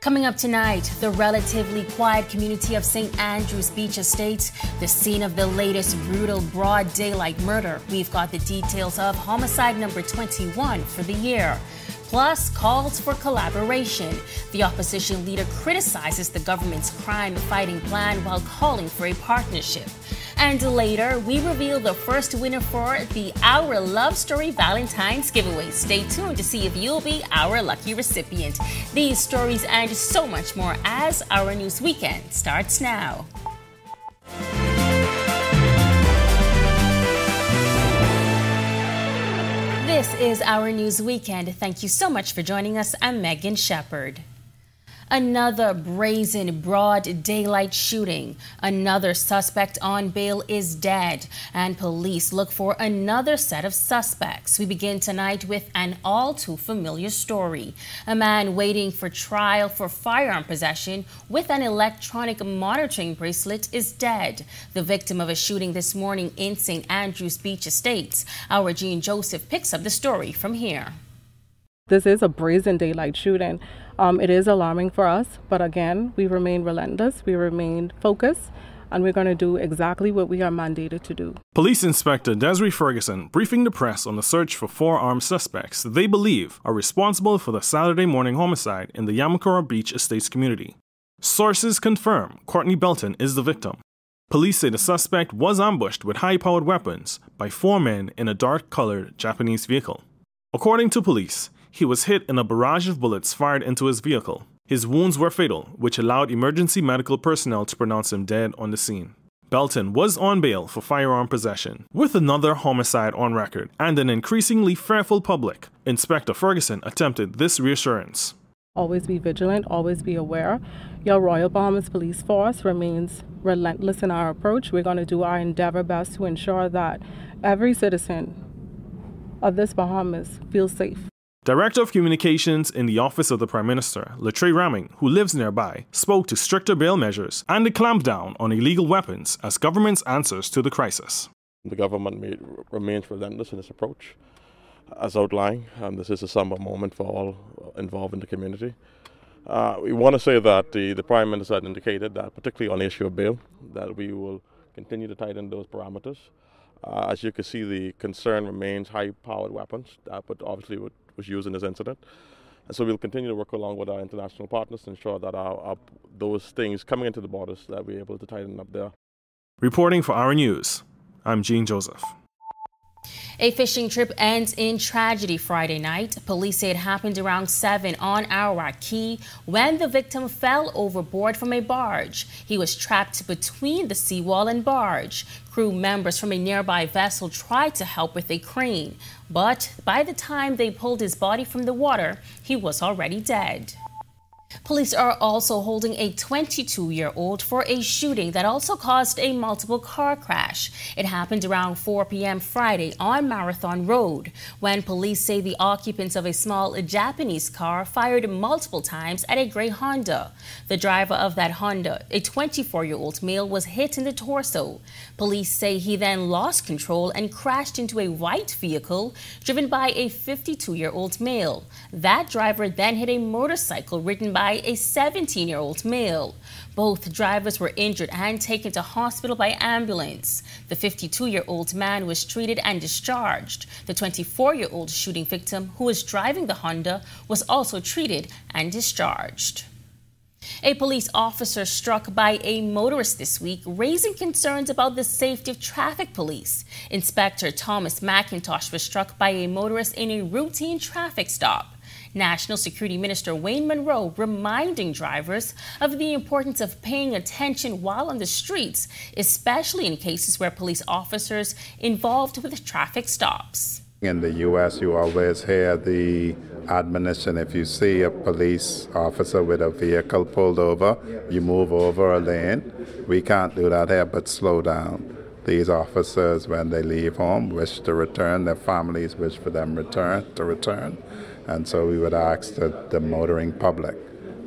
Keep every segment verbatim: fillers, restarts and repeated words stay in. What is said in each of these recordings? Coming up tonight, the relatively quiet community of Saint Andrew's Beach Estates, the scene of the latest brutal broad daylight murder. We've got the details of homicide number twenty-one for the year. Plus, calls for collaboration. The opposition leader criticizes the government's crime-fighting plan while calling for a partnership. And later, we reveal the first winner for the Our Love Story Valentine's giveaway. Stay tuned to see if you'll be our lucky recipient. These stories and so much more as Our News Weekend starts now. This is Our News Weekend. Thank you so much for joining us. I'm Megan Shepherd. Another brazen broad daylight shooting. Another suspect on bail is dead, and police look for another set of suspects. We begin tonight with an all too familiar story. A man waiting for trial for firearm possession with an electronic monitoring bracelet is dead. The victim of a shooting this morning in Saint Andrew's Beach Estates. Our Jean Joseph picks up the story from here. This is a brazen daylight shooting. Um, it is alarming for us, but again, we remain relentless, we remain focused, and we're going to do exactly what we are mandated to do. Police Inspector Desiree Ferguson briefing the press on the search for four armed suspects they believe are responsible for the Saturday morning homicide in the Yamakura Beach Estates community. Sources confirm Courtney Belton is the victim. Police say the suspect was ambushed with high-powered weapons by four men in a dark-colored Japanese vehicle. According to police, he was hit in a barrage of bullets fired into his vehicle. His wounds were fatal, which allowed emergency medical personnel to pronounce him dead on the scene. Belton was on bail for firearm possession. With another homicide on record and an increasingly fearful public, Inspector Ferguson attempted this reassurance. Always be vigilant, always be aware. Your Royal Bahamas Police Force remains relentless in our approach. We're going to do our endeavor best to ensure that every citizen of this Bahamas feels safe. Director of Communications in the Office of the Prime Minister, Latre Ramming, who lives nearby, spoke to stricter bail measures and a clampdown on illegal weapons as government's answers to the crisis. The government made, remains relentless in its approach, as outlined, and this is a somber moment for all involved in the community. Uh, we want to say that the, the Prime Minister had indicated that, particularly on the issue of bail, that we will continue to tighten those parameters. Uh, as you can see, the concern remains high-powered weapons, uh, but obviously would was used in this incident. And so we'll continue to work along with our international partners to ensure that our, our, those things coming into the borders, that we're able to tighten up there. Reporting for Our News, I'm Jean Joseph. A fishing trip ends in tragedy Friday night. Police say it happened around seven on Arawaki when the victim fell overboard from a barge. He was trapped between the seawall and barge. Crew members from a nearby vessel tried to help with a crane, but by the time they pulled his body from the water, he was already dead. Police are also holding a twenty-two-year-old for a shooting that also caused a multiple car crash. It happened around four p.m. Friday on Marathon Road when police say the occupants of a small Japanese car fired multiple times at a gray Honda. The driver of that Honda, a twenty-four-year-old male, was hit in the torso. Police say he then lost control and crashed into a white vehicle driven by a fifty-two-year-old male. That driver then hit a motorcycle ridden by by a seventeen-year-old male. Both drivers were injured and taken to hospital by ambulance. The fifty-two-year-old man was treated and discharged. The twenty-four-year-old shooting victim, who was driving the Honda, was also treated and discharged. A police officer struck by a motorist this week, raising concerns about the safety of traffic police. Inspector Thomas McIntosh was struck by a motorist in a routine traffic stop. National Security Minister Wayne Monroe reminding drivers of the importance of paying attention while on the streets, especially in cases where police officers involved with traffic stops. In the U S, you always hear the admonition, if you see a police officer with a vehicle pulled over, you move over a lane. We can't do that here, but slow down. These officers, when they leave home, wish to return. Their families wish for them return to return. And so we would ask the, the motoring public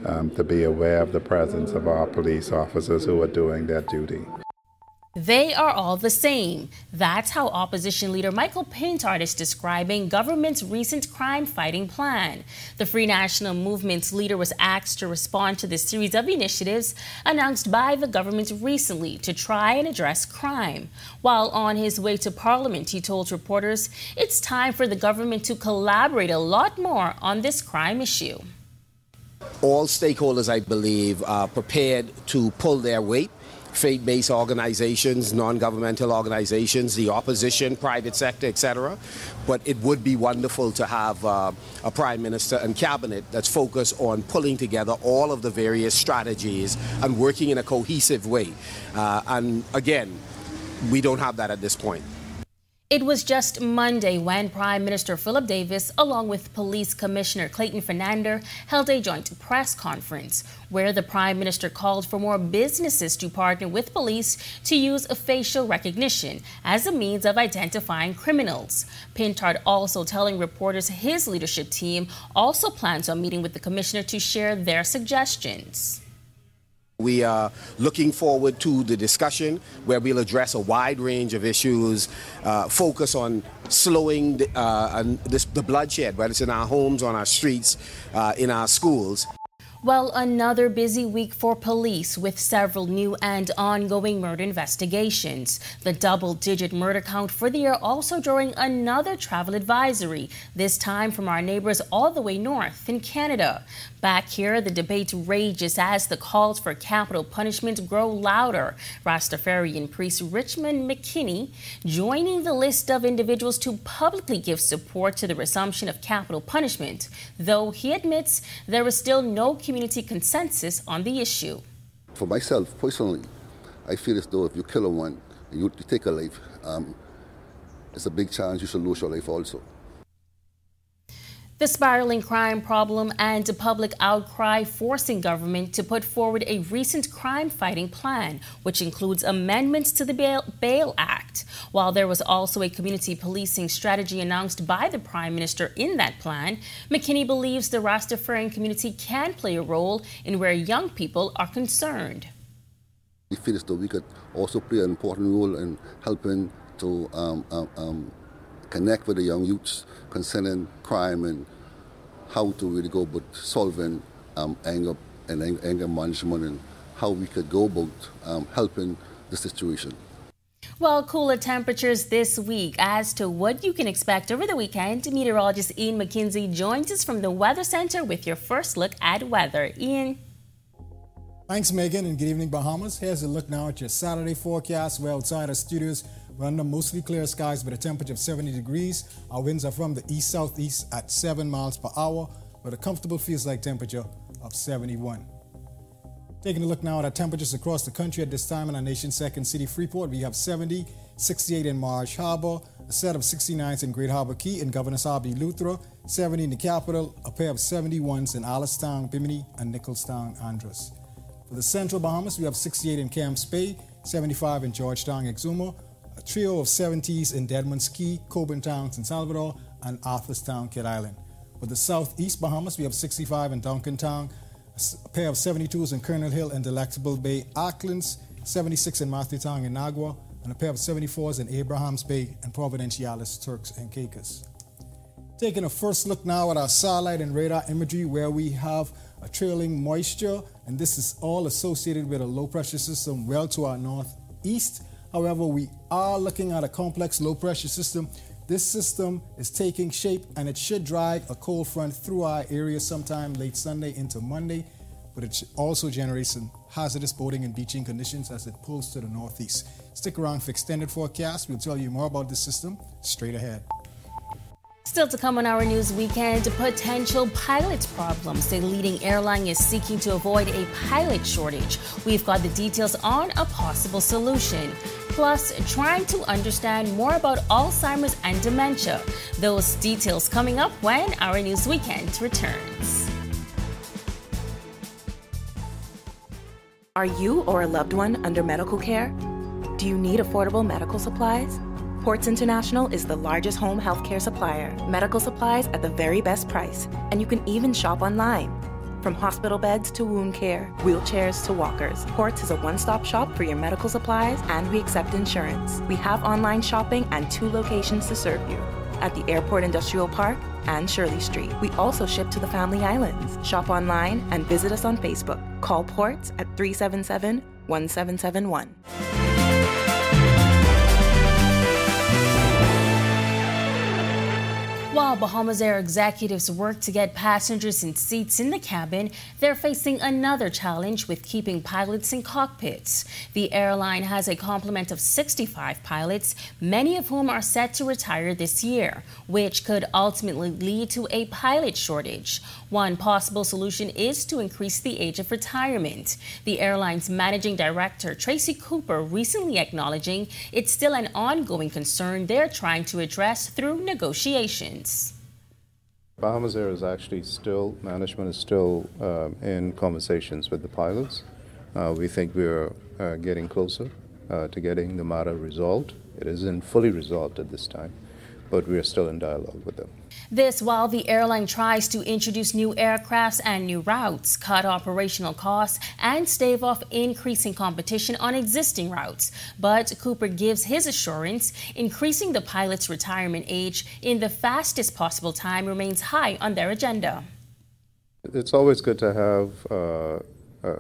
um, to be aware of the presence of our police officers who are doing their duty. They are all the same. That's how opposition leader Michael Pintard is describing government's recent crime-fighting plan. The Free National Movement's leader was asked to respond to this series of initiatives announced by the government recently to try and address crime. While on his way to Parliament, he told reporters it's time for the government to collaborate a lot more on this crime issue. All stakeholders, I believe, are prepared to pull their weight. Faith-based organizations, non-governmental organizations, the opposition, private sector, et cetera. But it would be wonderful to have uh, a prime minister and cabinet that's focused on pulling together all of the various strategies and working in a cohesive way. Uh, and again, we don't have that at this point. It was just Monday when Prime Minister Philip Davis, along with Police Commissioner Clayton Fernander, held a joint press conference where the Prime Minister called for more businesses to partner with police to use facial recognition as a means of identifying criminals. Pintard also telling reporters his leadership team also plans on meeting with the Commissioner to share their suggestions. We are looking forward to the discussion where we'll address a wide range of issues, uh, focus on slowing the, uh, the, the bloodshed, whether it's in our homes, on our streets, uh, in our schools. Well, another busy week for police with several new and ongoing murder investigations. The double-digit murder count for the year also drawing another travel advisory, this time from our neighbors all the way north in Canada. Back here, the debate rages as the calls for capital punishment grow louder. Rastafarian priest Richmond McKinney joining the list of individuals to publicly give support to the resumption of capital punishment, though he admits there is still no community community consensus on the issue. For myself, personally, I feel as though if you kill a one and you, you take a life, um, it's a big chance you should lose your life also. The spiraling crime problem and a public outcry forcing government to put forward a recent crime-fighting plan, which includes amendments to the Bail, Bail Act. While there was also a community policing strategy announced by the Prime Minister in that plan, McKinney believes the Rastafarian community can play a role in where young people are concerned. We feel as though we could also play an important role in helping to um, um, um, connect with the young youths concerning crime and how to really go about solving um, anger and anger management and how we could go about um, helping the situation. Well, cooler temperatures this week. As to what you can expect over the weekend, meteorologist Ian McKenzie joins us from the Weather Center with your first look at weather. Ian. Thanks, Megan, and good evening, Bahamas. Here's a look now at your Saturday forecast. We're outside our studios. We're under mostly clear skies with a temperature of seventy degrees. Our winds are from the east-southeast at seven miles per hour with a comfortable feels-like temperature of seventy-one. Taking a look now at our temperatures across the country at this time in our nation's second city, Freeport. We have seventy, sixty-eight in Marsh Harbor, a set of sixty-nines in Great Harbor Key and Governor's Harbor, Eleuthera, seventy in the capital, a pair of seventy-ones in Allistown, Bimini, and Nicholstown, Andros. For the central Bahamas, we have sixty-eight in Camps Bay, seventy-five in Georgetown, Exuma, a trio of seventies in Dedmonds Key, Coburn Town, San Salvador, and Arthurstown, Kidd Island. For the southeast Bahamas, we have sixty-five in Duncantown, a pair of seventy-twos in Colonel Hill and Delectable Bay, Acklands, seventy-six in Marthetown and Nagua, and a pair of seventy-fours in Abrahams Bay and Providenciales, Turks and Caicos. Taking a first look now at our satellite and radar imagery where we have a trailing moisture, and this is all associated with a low-pressure system well to our northeast. However, we are looking at a complex low-pressure system. This system is taking shape and it should drag a cold front through our area sometime late Sunday into Monday, but it should also generate some hazardous boating and beaching conditions as it pulls to the northeast. Stick around for extended forecast. We'll tell you more about this system straight ahead. Still to come on our news weekend, potential pilot problems. A leading airline is seeking to avoid a pilot shortage. We've got the details on a possible solution. Plus, trying to understand more about Alzheimer's and dementia. Those details coming up when our news weekend returns. Are you or a loved one under medical care? Do you need affordable medical supplies? Ports International is the largest home healthcare supplier. Medical supplies at the very best price, and you can even shop online. From hospital beds to wound care, wheelchairs to walkers, Ports is a one-stop shop for your medical supplies, and we accept insurance. We have online shopping and two locations to serve you, at the Airport Industrial Park and Shirley Street. We also ship to the Family Islands. Shop online and visit us on Facebook. Call Ports at three seven seven, one seven seven one. While Bahamasair executives work to get passengers in seats in the cabin, they're facing another challenge with keeping pilots in cockpits. The airline has a complement of sixty-five pilots, many of whom are set to retire this year, which could ultimately lead to a pilot shortage. One possible solution is to increase the age of retirement. The airline's managing director, Tracy Cooper, recently acknowledging it's still an ongoing concern they're trying to address through negotiations. Bahamasair is actually still, management is still uh, in conversations with the pilots. Uh, we think we are uh, getting closer uh, to getting the matter resolved. It isn't fully resolved at this time, but we are still in dialogue with them. This while the airline tries to introduce new aircrafts and new routes, cut operational costs, and stave off increasing competition on existing routes. But Cooper gives his assurance increasing the pilot's retirement age in the fastest possible time remains high on their agenda. It's always good to have uh,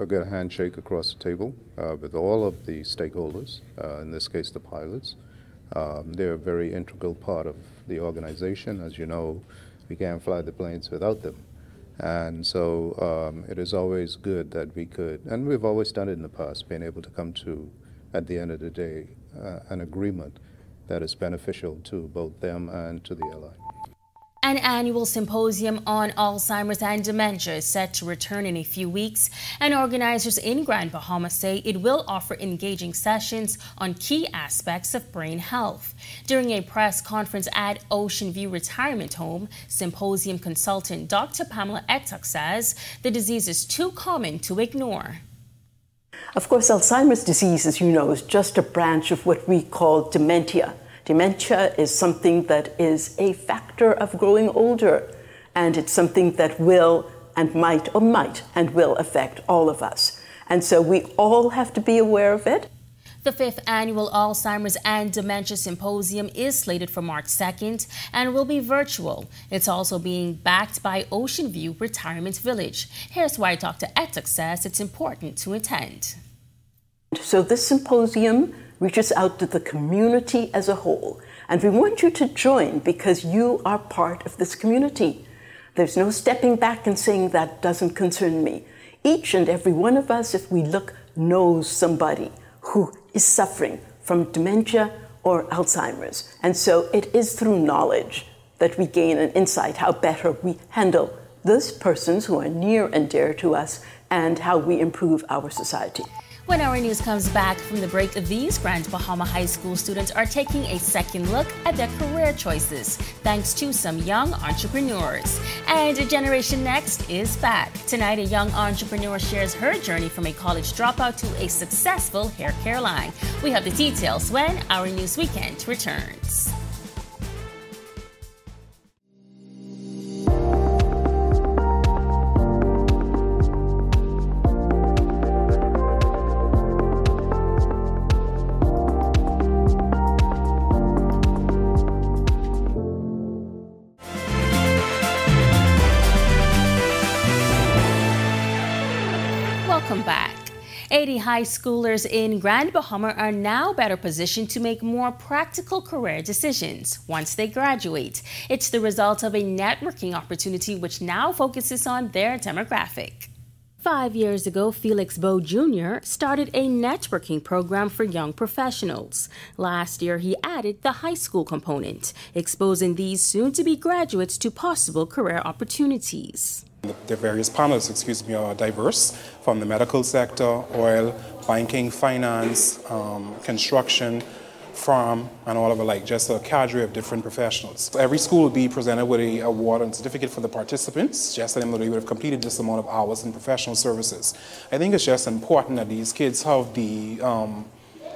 a good handshake across the table uh, with all of the stakeholders, uh, in this case the pilots. Um, they're a very integral part of the organization. As you know, we can't fly the planes without them. And so um, it is always good that we could, and we've always done it in the past, being able to come to, at the end of the day, uh, an agreement that is beneficial to both them and to the airline. An annual symposium on Alzheimer's and dementia is set to return in a few weeks, and organizers in Grand Bahama say it will offer engaging sessions on key aspects of brain health. During a press conference at Ocean View Retirement Home, symposium consultant Doctor Pamela Etuk says the disease is too common to ignore. Of course, Alzheimer's disease, as you know, is just a branch of what we call dementia. Dementia is something that is a factor of growing older, and it's something that will and might or might and will affect all of us. And so we all have to be aware of it. The fifth annual Alzheimer's and Dementia Symposium is slated for March second and will be virtual. It's also being backed by Ocean View Retirement Village. Here's why Doctor Etuk says it's important to attend. So this symposium reaches out to the community as a whole. And we want you to join because you are part of this community. There's no stepping back and saying that doesn't concern me. Each and every one of us, if we look, knows somebody who is suffering from dementia or Alzheimer's. And so it is through knowledge that we gain an insight how better we handle those persons who are near and dear to us and how we improve our society. When our news comes back from the break, these Grand Bahama High School students are taking a second look at their career choices, thanks to some young entrepreneurs. And Generation Next is back. Tonight, a young entrepreneur shares her journey from a college dropout to a successful hair care line. We have the details when our news weekend returns. eighty high schoolers in Grand Bahama are now better positioned to make more practical career decisions once they graduate. It's the result of a networking opportunity which now focuses on their demographic. Five years ago, Felix Bowe Junior started a networking program for young professionals. Last year, he added the high school component, exposing these soon-to-be graduates to possible career opportunities. The various panels, excuse me, are diverse, from the medical sector, oil, banking, finance, um, construction, farm, and all of the like, just a cadre of different professionals. So every school will be presented with an award and certificate for the participants, just letting them know they would have completed this amount of hours in professional services. I think it's just important that these kids have the um,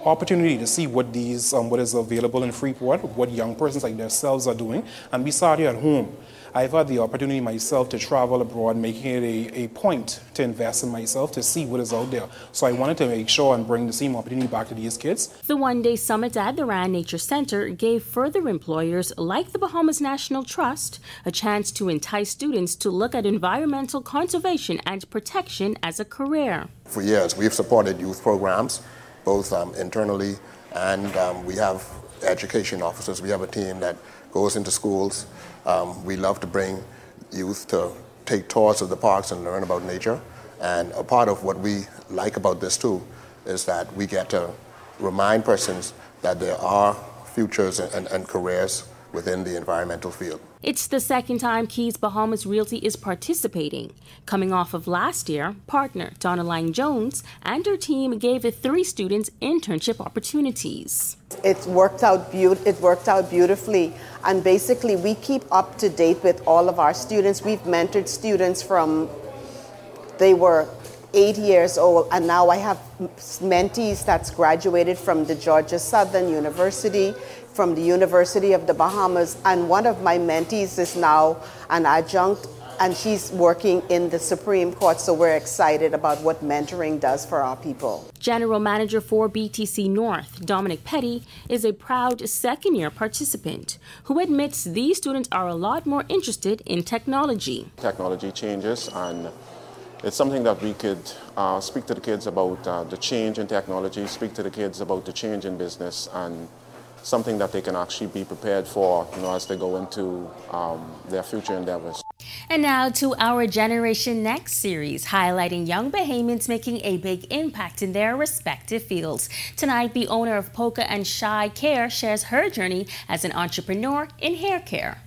opportunity to see what these, um, what is available in Freeport, what young persons like themselves are doing, and we start here at home. I've had the opportunity myself to travel abroad, making it a, a point to invest in myself to see what is out there. So I wanted to make sure and bring the same opportunity back to these kids. The one-day summit at the Ran Nature Center gave further employers like the Bahamas National Trust a chance to entice students to look at environmental conservation and protection as a career. For years, we've supported youth programs, both um, internally and um, we have education officers. We have a team that goes into schools. Um, we love to bring youth to take tours of the parks and learn about nature. And a part of what we like about this too is that we get to remind persons that there are futures and, and careers within the environmental field. It's the second time Keys Bahamas Realty is participating. Coming off of last year, partner Donalyn Jones and her team gave the three students internship opportunities. It worked out be- it worked out beautifully, and basically we keep up to date with all of our students. We've mentored students from they were eight years old, and now I have mentees that's graduated from the Georgia Southern University, from the University of the Bahamas, and one of my mentees is now an adjunct, and she's working in the Supreme Court, so we're excited about what mentoring does for our people. General Manager for B T C North, Dominic Petty, is a proud second-year participant who admits these students are a lot more interested in technology. Technology changes, and it's something that we could uh, speak to the kids about uh, the change in technology, speak to the kids about the change in business, and something that they can actually be prepared for, you know, as they go into um, their future endeavors. And now to our Generation Next series, highlighting young Bahamians making a big impact in their respective fields. Tonight, the owner of Polka and Shy Care shares her journey as an entrepreneur in hair care.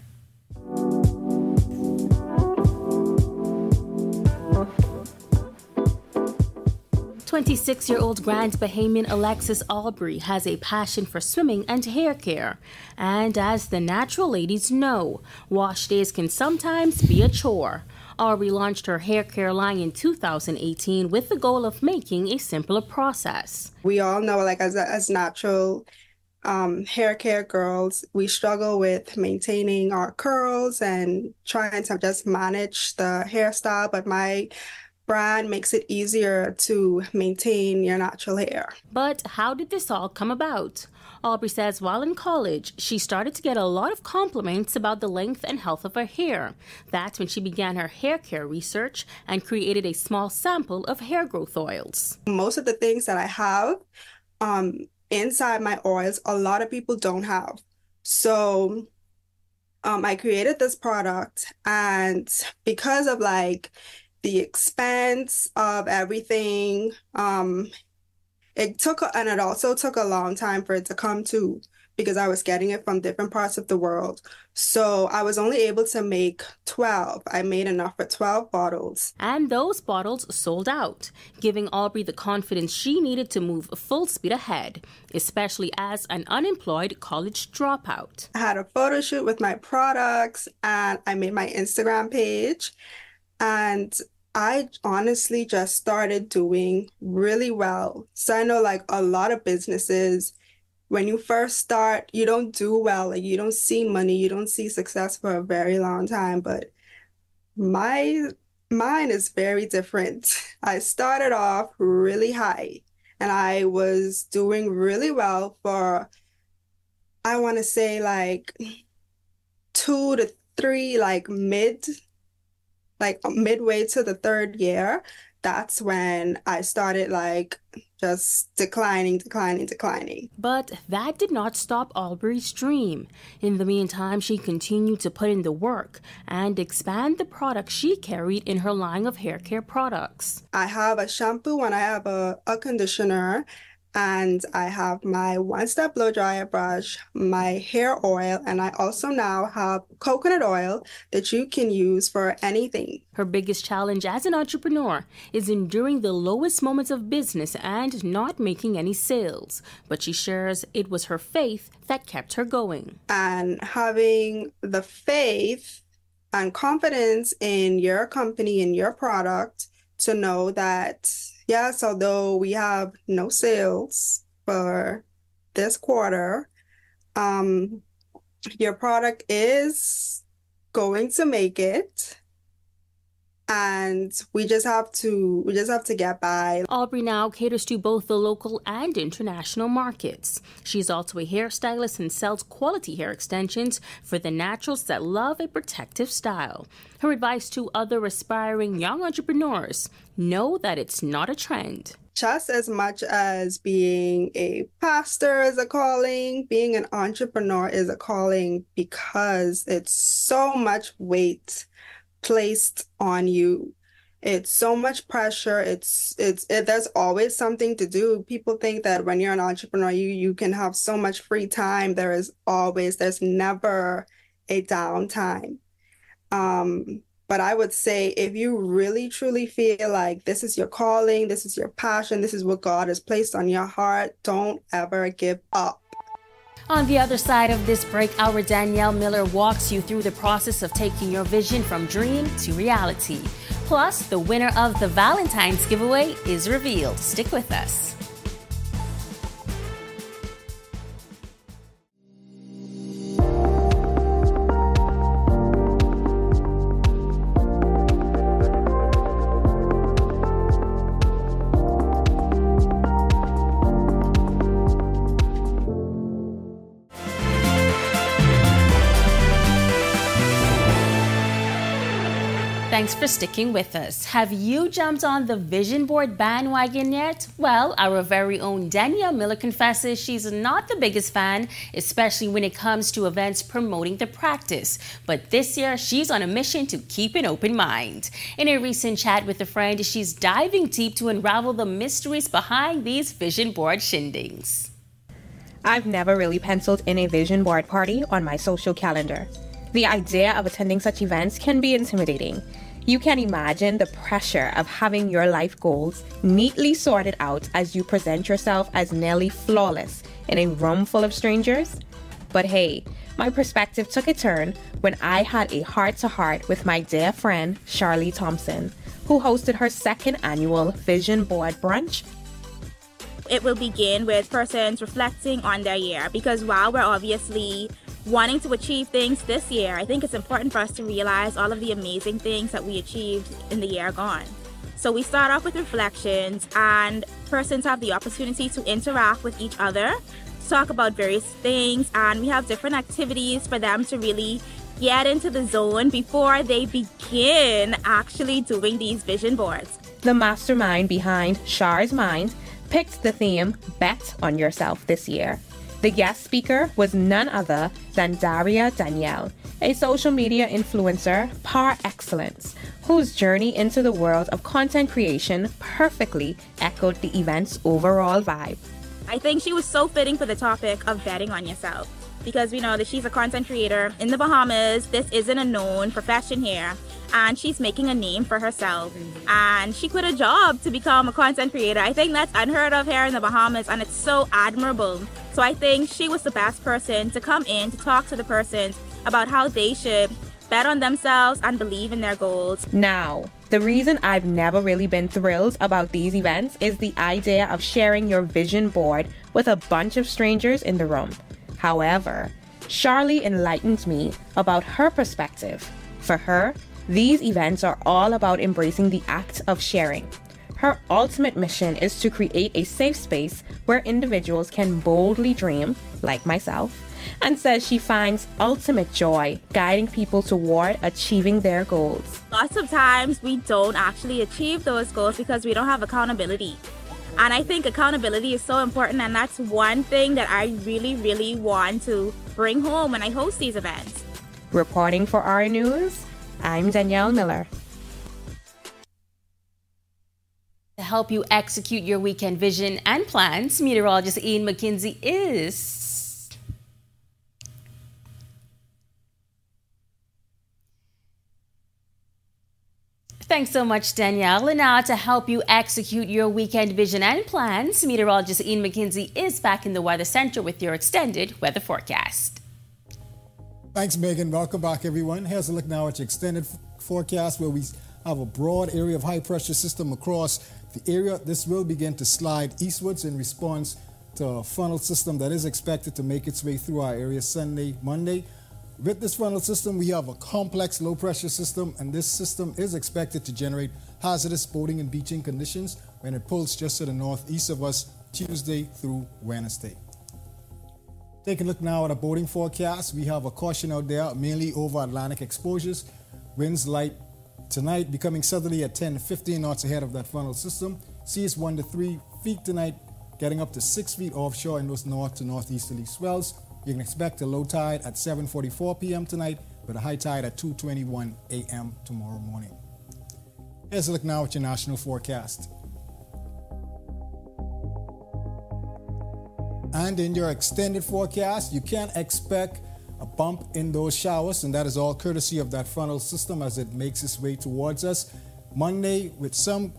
twenty-six-year-old Grand Bahamian Alexis Aubrey has a passion for swimming and hair care. And as the natural ladies know, wash days can sometimes be a chore. Aubrey launched her hair care line in two thousand eighteen with the goal of making a simpler process. We all know, like as, as natural um, hair care girls, we struggle with maintaining our curls and trying to just manage the hairstyle, but my brand makes it easier to maintain your natural hair. But how did this all come about? Aubrey says while in college, she started to get a lot of compliments about the length and health of her hair. That's when she began her hair care research and created a small sample of hair growth oils. Most of the things that I have um, inside my oils, a lot of people don't have. So um, I created this product, and because of like the expense of everything, um, it took, and it also took a long time for it to come to, because I was getting it from different parts of the world. So I was only able to make twelve. I made enough for twelve bottles. And those bottles sold out, giving Aubrey the confidence she needed to move full speed ahead, especially as an unemployed college dropout. I had a photo shoot with my products, and I made my Instagram page. And I honestly just started doing really well. So I know like a lot of businesses, when you first start, you don't do well. Like you don't see money, you don't see success for a very long time. But my mine is very different. I started off really high, and I was doing really well for, I want to say like two to three, like mid like midway to the third year, that's when I started like just declining, declining, declining. But that did not stop Aubrey's dream. In the meantime, she continued to put in the work and expand the products she carried in her line of hair care products. I have a shampoo, and I have a, a conditioner, and I have my one-step blow dryer brush, my hair oil, and I also now have coconut oil that you can use for anything. Her biggest challenge as an entrepreneur is enduring the lowest moments of business and not making any sales. But she shares it was her faith that kept her going. And having the faith and confidence in your company, in your product, to know that yes, although we have no sales for this quarter, um, your product is going to make it. And we just have to we just have to get by. Aubrey now caters to both the local and international markets. She's also a hairstylist and sells quality hair extensions for the naturals that love a protective style. Her advice to other aspiring young entrepreneurs: know that it's not a trend. Just as much as being a pastor is a calling, being an entrepreneur is a calling, because it's so much weight placed on you. It's so much pressure. It's it's it, there's always something to do. People think that when you're an entrepreneur, you you can have so much free time. There is always there's never a downtime. Um, but I would say if you really truly feel like this is your calling, this is your passion, this is what God has placed on your heart, don't ever give up. On the other side of this break, our Danielle Miller walks you through the process of taking your vision from dream to reality. Plus, the winner of the Valentine's giveaway is revealed. Stick with us. Thanks for sticking with us. Have you jumped on the vision board bandwagon yet? Well, our very own Danielle Miller confesses she's not the biggest fan, especially when it comes to events promoting the practice. But this year, she's on a mission to keep an open mind. In a recent chat with a friend, she's diving deep to unravel the mysteries behind these vision board shindigs. I've never really penciled in a vision board party on my social calendar. The idea of attending such events can be intimidating. You can imagine the pressure of having your life goals neatly sorted out as you present yourself as nearly flawless in a room full of strangers. But hey, my perspective took a turn when I had a heart-to-heart with my dear friend, Charlie Thompson, who hosted her second annual Vision Board Brunch. It will begin with persons reflecting on their year, because while we're obviously wanting to achieve things this year, I think it's important for us to realize all of the amazing things that we achieved in the year gone. So we start off with reflections, and persons have the opportunity to interact with each other, talk about various things, and we have different activities for them to really get into the zone before they begin actually doing these vision boards. The mastermind behind Char's Mind picked the theme, Bet on Yourself, this year. The guest speaker was none other than Daria Danielle, a social media influencer par excellence, whose journey into the world of content creation perfectly echoed the event's overall vibe. I think she was so fitting for the topic of betting on yourself, because we know that she's a content creator in the Bahamas. This isn't a known profession here, and she's making a name for herself. And she quit a job to become a content creator. I think that's unheard of here in the Bahamas, and it's so admirable. So I think she was the best person to come in to talk to the persons about how they should bet on themselves and believe in their goals. Now, the reason I've never really been thrilled about these events is the idea of sharing your vision board with a bunch of strangers in the room. However, Charlie enlightened me about her perspective. For her, these events are all about embracing the act of sharing. Her ultimate mission is to create a safe space where individuals can boldly dream, like myself, and says she finds ultimate joy guiding people toward achieving their goals. Lots of times we don't actually achieve those goals because we don't have accountability. And I think accountability is so important, and that's one thing that I really, really want to bring home when I host these events. Reporting for R News, I'm Danielle Miller. To help you execute your weekend vision and plans, meteorologist Ian McKenzie is Thanks so much, Danielle. And now to help you execute your weekend vision and plans, meteorologist Ian McKenzie is back in the Weather Center with your extended weather forecast. Thanks, Megan. Welcome back, everyone. Here's a look now at your extended f- forecast, where we have a broad area of high pressure system across the area. This will begin to slide eastwards in response to a frontal system that is expected to make its way through our area Sunday, Monday. With this frontal system, we have a complex low-pressure system, and this system is expected to generate hazardous boating and beaching conditions when it pulls just to the northeast of us Tuesday through Wednesday. Take a look now at our boating forecast. We have a caution out there, mainly over Atlantic exposures. Winds light tonight, becoming southerly at ten to fifteen knots ahead of that frontal system. Seas one to three feet tonight, getting up to six feet offshore in those north to northeasterly swells. You can expect a low tide at seven forty-four p m tonight, with a high tide at two twenty-one a m tomorrow morning. Here's a look now at your national forecast. And in your extended forecast, you can expect a bump in those showers, and that is all courtesy of that frontal system as it makes its way towards us. Monday, with some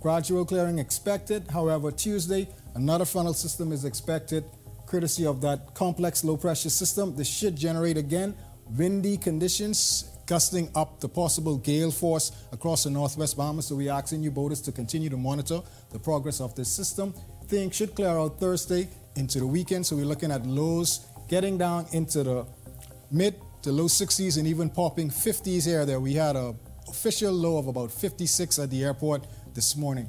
gradual clearing expected. However, Tuesday, another frontal system is expected, courtesy of that complex low-pressure system. This should generate, again, windy conditions, gusting up to possible gale force across the northwest Bahamas. So we're asking you boaters to continue to monitor the progress of this system. Things should clear out Thursday into the weekend, so we're looking at lows getting down into the mid to low sixties and even popping fifties here there. We had an official low of about fifty-six at the airport this morning.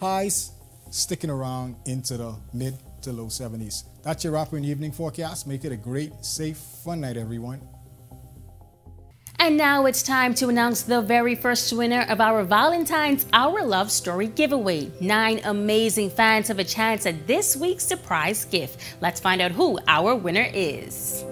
Highs sticking around into the mid to low seventies. That's your wrap in the evening forecast. Make it a great, safe, fun night, everyone. And now it's time to announce the very first winner of our Valentine's Our Love Story giveaway. Nine amazing fans have a chance at this week's surprise gift. Let's find out who our winner is.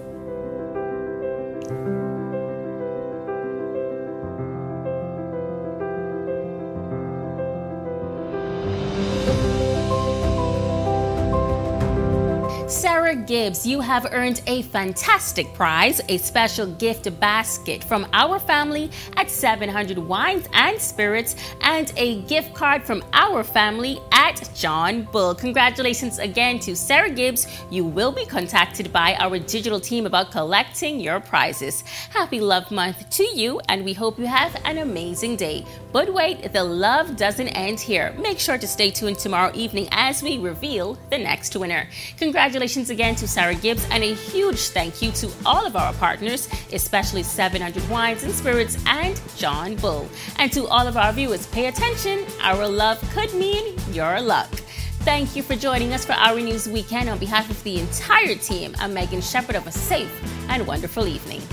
Sarah Gibbs, you have earned a fantastic prize, a special gift basket from our family at seven hundred Wines and Spirits, and a gift card from our family at John Bull. Congratulations again to Sarah Gibbs. You will be contacted by our digital team about collecting your prizes. Happy Love Month to you, and we hope you have an amazing day. But wait, the love doesn't end here. Make sure to stay tuned tomorrow evening as we reveal the next winner. Congratulations. Congratulations again to Sarah Gibbs, and a huge thank you to all of our partners, especially seven hundred Wines and Spirits and John Bull. And to all of our viewers, pay attention. Our love could mean your luck. Thank you for joining us for Our News Weekend. On behalf of the entire team, I'm Megan Shepherd. Have a safe and wonderful evening.